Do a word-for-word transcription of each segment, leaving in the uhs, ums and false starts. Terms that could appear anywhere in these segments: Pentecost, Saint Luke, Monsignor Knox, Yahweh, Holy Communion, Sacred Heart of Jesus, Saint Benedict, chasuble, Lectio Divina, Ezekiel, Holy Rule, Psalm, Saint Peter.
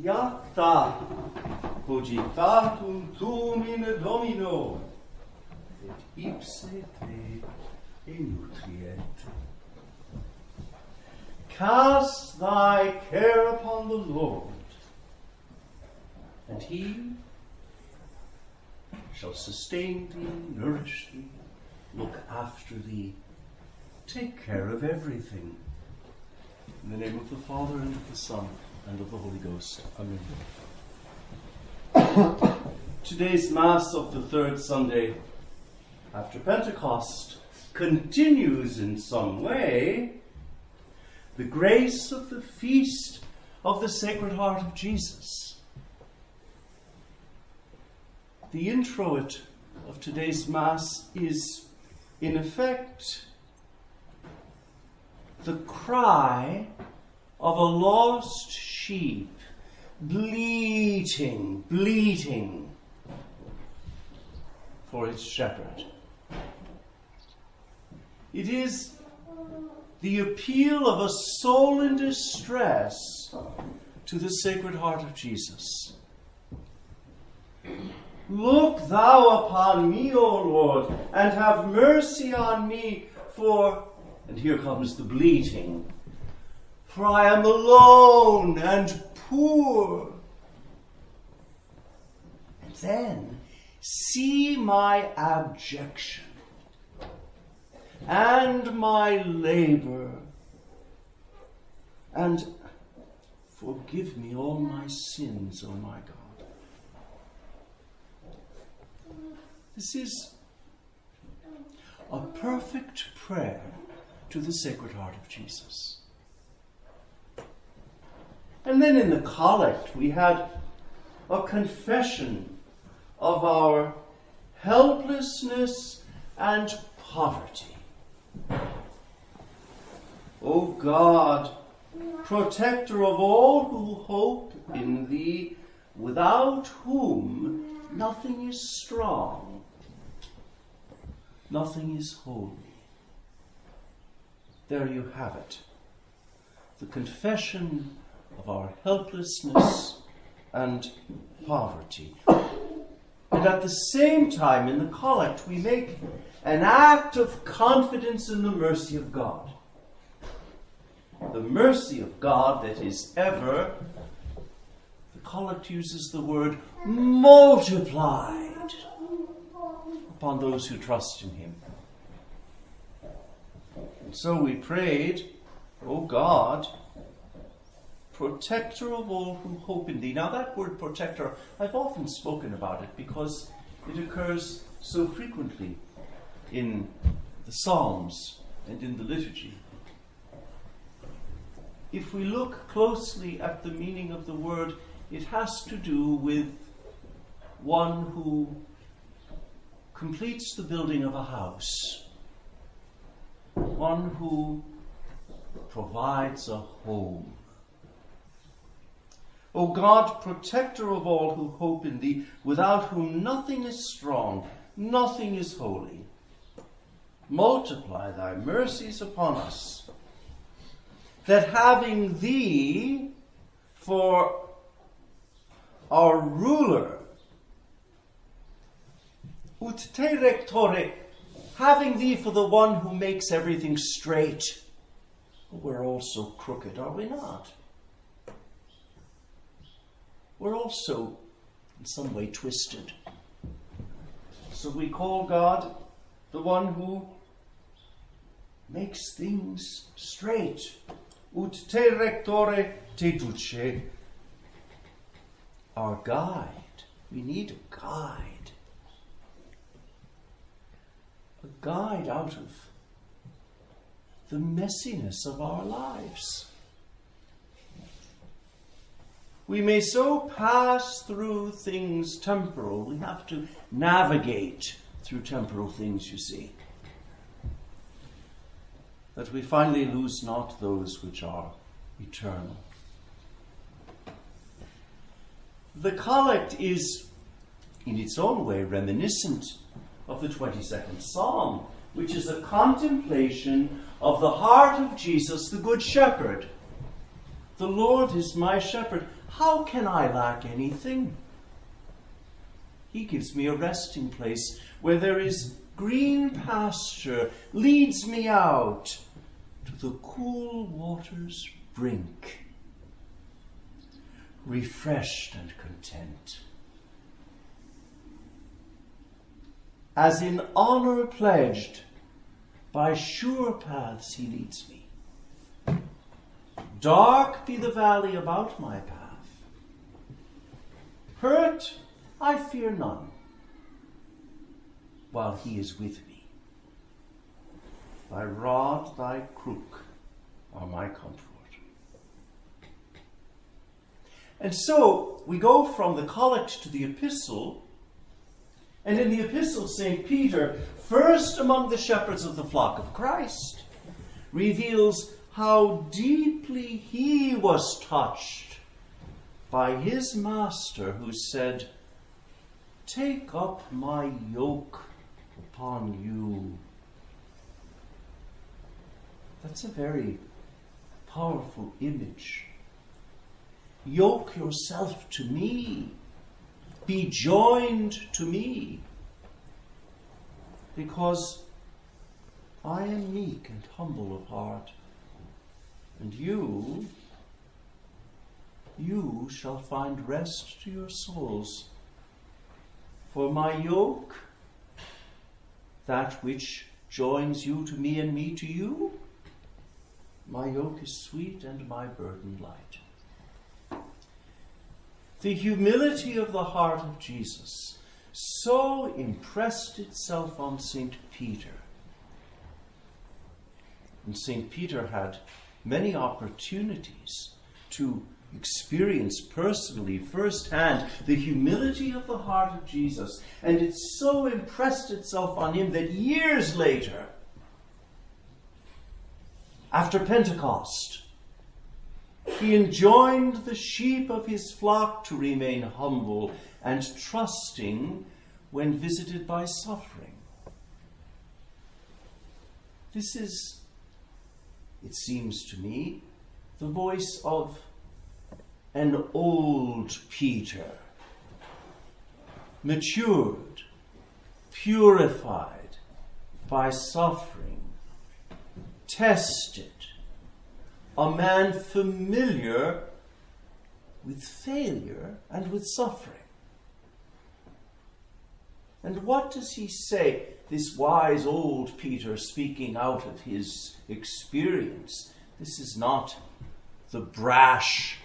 Iata, cogitatum tuum in Domino, et ipse te enutriet. Cast thy care upon the Lord, and he shall sustain thee, nourish thee, look after thee, take care of everything. In the name of the Father, and of the Son, and of the Holy Ghost. Amen. Today's Mass of the third Sunday after Pentecost continues in some way the grace of the feast of the Sacred Heart of Jesus. The introit of today's Mass is, in effect, the cry of a lost sheep, bleating, bleating for its shepherd. It is the appeal of a soul in distress to the Sacred Heart of Jesus. Look thou upon me, O Lord, and have mercy on me, for, and here comes the bleating, for I am alone and poor. And then see my abjection and my labor, and forgive me all my sins, O my God. This is a perfect prayer to the Sacred Heart of Jesus. And then in the collect, we had a confession of our helplessness and poverty. O God, protector of all who hope in thee, without whom nothing is strong, nothing is holy. There you have it, the confession of our helplessness and poverty. And at the same time, in the collect, we make an act of confidence in the mercy of God. The mercy of God that is ever, the collect uses the word, multiplied upon those who trust in him. And so we prayed, O God, protector of all who hope in thee. Now that word protector, I've often spoken about it because it occurs so frequently in the Psalms and in the liturgy. If we look closely at the meaning of the word, it has to do with one who completes the building of a house, one who provides a home. O God, protector of all who hope in thee, without whom nothing is strong, nothing is holy. Multiply thy mercies upon us, that having thee for our ruler, ut te rectore, having thee for the one who makes everything straight. We're all so crooked, are we not? We're also in some way twisted. So we call God the one who makes things straight. Ut te rectore te duce. Our guide. We need a guide. A guide out of the messiness of our lives. We may so pass through things temporal. We have to navigate through temporal things, you see, that we finally lose not those which are eternal. The collect is, in its own way, reminiscent of the twenty-second Psalm, which is a contemplation of the heart of Jesus, the Good Shepherd. The Lord is my shepherd. How can I lack anything? He gives me a resting place where there is green pasture, leads me out to the cool water's brink. Refreshed and content. As in honour pledged, by sure paths he leads me. Dark be the valley about my path. Hurt I fear none, while he is with me. Thy rod, thy crook are my comfort. And so we go from the collect to the epistle, and in the epistle Saint Peter, first among the shepherds of the flock of Christ, reveals how deeply he was touched by his master who said, "Take up my yoke upon you." That's a very powerful image. Yoke yourself to me. Be joined to me. Because I am meek and humble of heart. And you, you shall find rest to your souls. For my yoke, that which joins you to me and me to you, my yoke is sweet and my burden light. The humility of the heart of Jesus so impressed itself on Saint Peter. And Saint Peter had many opportunities to experience personally, firsthand, the humility of the heart of Jesus. And it so impressed itself on him that years later, after Pentecost, he enjoined the sheep of his flock to remain humble and trusting when visited by suffering. This is, it seems to me, the voice of an old Peter, matured, purified by suffering, tested. A man familiar with failure and with suffering. And what does he say, this wise old Peter speaking out of his experience? This is not the brash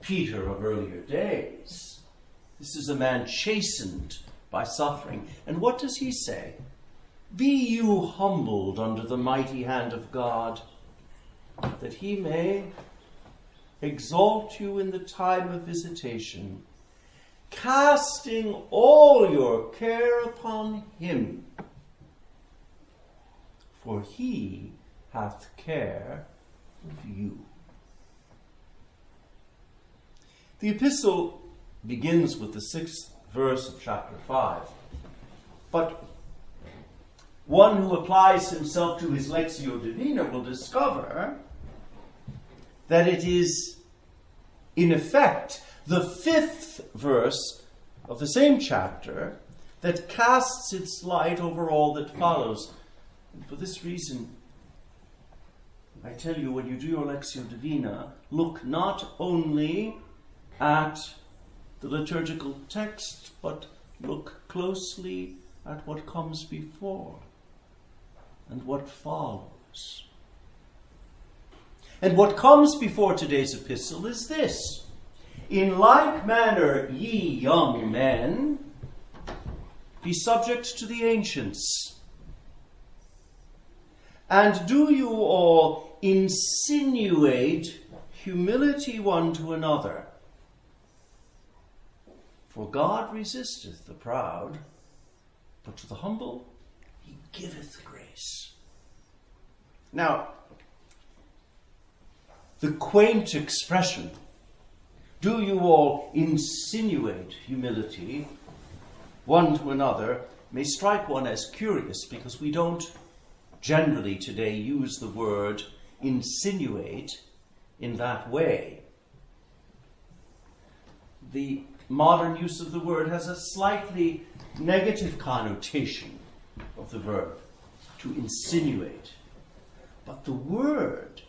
Peter of earlier days. This is a man chastened by suffering. And what does he say? Be you humbled under the mighty hand of God, that he may exalt you in the time of visitation, casting all your care upon him. For he hath care of you. The epistle begins with the sixth verse of chapter five. But one who applies himself to his Lectio Divina will discover that it is, in effect, the fifth verse of the same chapter that casts its light over all that follows. And for this reason, I tell you, when you do your Lectio Divina, look not only at the liturgical text, but look closely at what comes before and what follows. And what comes before today's epistle is this. In like manner, ye young men, be subject to the ancients. And do you all insinuate humility one to another. For God resisteth the proud, but to the humble he giveth grace. Now, the quaint expression, do you all insinuate humility one to another, may strike one as curious, because we don't generally today use the word insinuate in that way. the modern use of the word has a slightly negative connotation of the verb, to insinuate. But the word,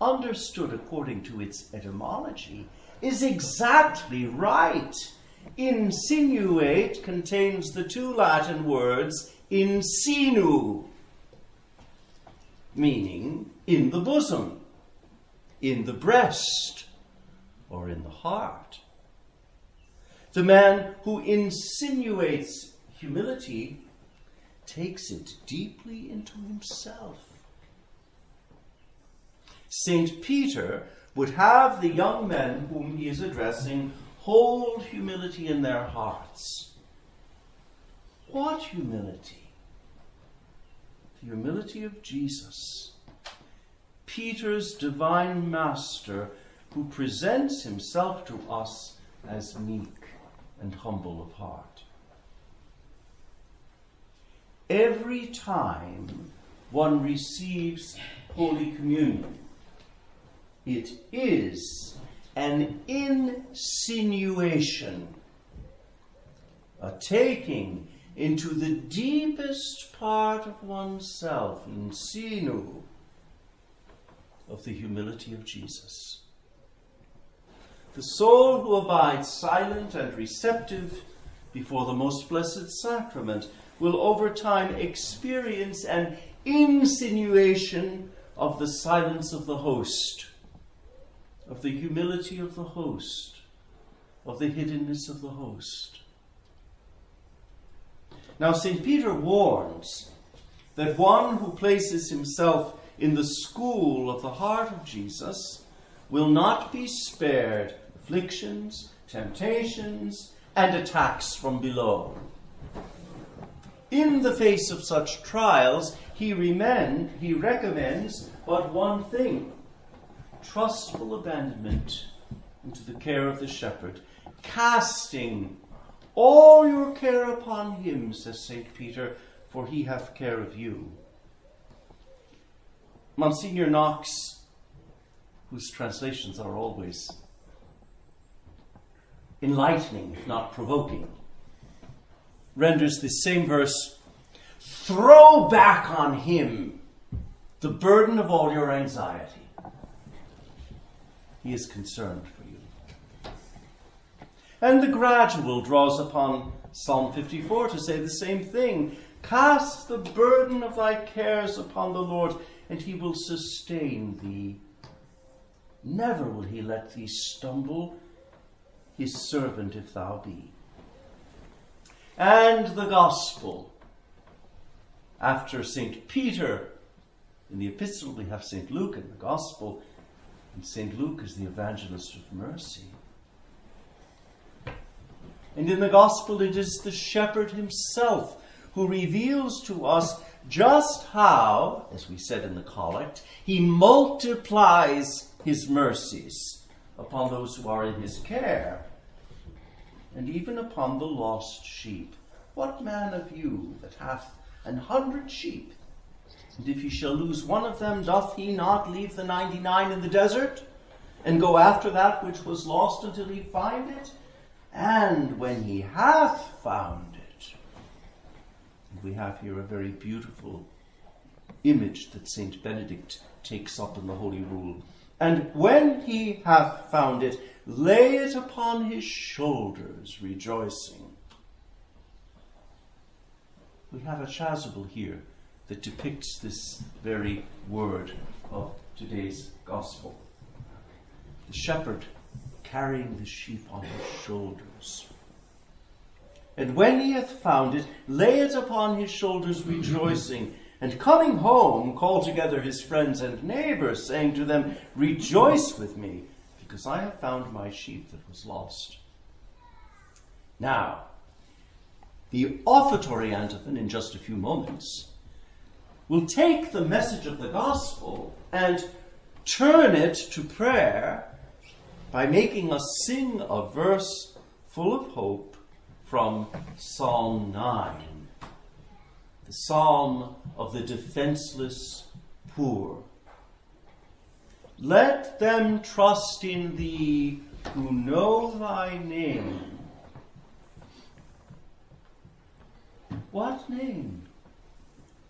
understood according to its etymology, is exactly right. Insinuate contains the two Latin words in sinu, meaning in the bosom, in the breast, or in the heart. The man who insinuates humility takes it deeply into himself. Saint Peter would have the young men whom he is addressing hold humility in their hearts. What humility? The humility of Jesus, Peter's divine master, who presents himself to us as meek and humble of heart. Every time one receives Holy Communion, it is an insinuation, a taking into the deepest part of oneself, in sinu, of the humility of Jesus. The soul who abides silent and receptive before the most blessed sacrament will over time experience an insinuation of the silence of the host, of the humility of the host, of the hiddenness of the host. Now, Saint Peter warns that one who places himself in the school of the heart of Jesus will not be spared afflictions, temptations, and attacks from below. In the face of such trials, he, remen, he recommends but one thing: trustful abandonment into the care of the shepherd, casting all your care upon him, says Saint Peter, for he hath care of you. Monsignor Knox, whose translations are always enlightening, if not provoking, renders this same verse, "Throw back on him the burden of all your anxiety. He is concerned for you." And the gradual draws upon Psalm fifty-four to say the same thing. Cast the burden of thy cares upon the Lord, and he will sustain thee. Never will he let thee stumble, his servant if thou be. And the gospel, after Saint Peter, in the epistle we have Saint Luke in the gospel, and Saint Luke is the evangelist of mercy. And in the gospel it is the shepherd himself who reveals to us just how, as we said in the collect, he multiplies his mercies upon those who are in his care, and even upon the lost sheep. What man of you that hath an hundred sheep, and if he shall lose one of them, doth he not leave the ninety-nine in the desert, and go after that which was lost until he find it? And when he hath found it, and we have here a very beautiful image that Saint Benedict takes up in the Holy Rule, and when he hath found it, lay it upon his shoulders, rejoicing. We have a chasuble here that depicts this very word of today's gospel. The shepherd carrying the sheep on his shoulders. And when he hath found it, lay it upon his shoulders, rejoicing. And coming home, call together his friends and neighbors, saying to them, "Rejoice with me, because I have found my sheep that was lost." Now, the offertory antiphon in just a few moments will take the message of the gospel and turn it to prayer by making us sing a verse full of hope from Psalm nine, the psalm of the defenseless poor. Let them trust in thee who know thy name. What name?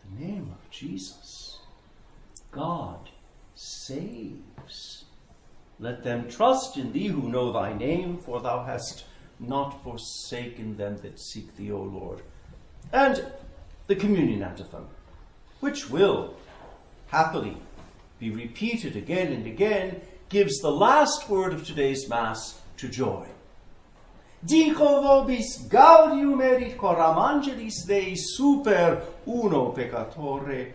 The name of Jesus. God saves. Let them trust in thee who know thy name, for thou hast not forsaken them that seek thee, O Lord. And the communion antiphon, which will happily be repeated again and again, gives the last word of today's Mass to joy. Dico vobis gaudium erit coram angelis Dei super uno peccatore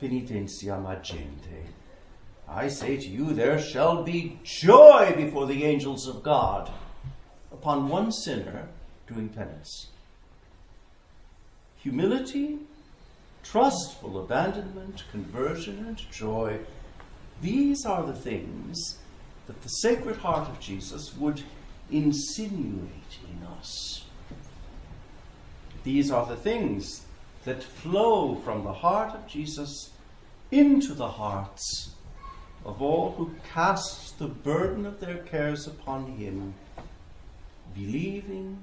penitentiam agente. I say to you, there shall be joy before the angels of God upon one sinner doing penance. Humility, trustful abandonment, conversion, and joy, these are the things that the Sacred Heart of Jesus would insinuate in us. These are the things that flow from the heart of Jesus into the hearts of all who cast the burden of their cares upon him, believing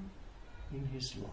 in his love.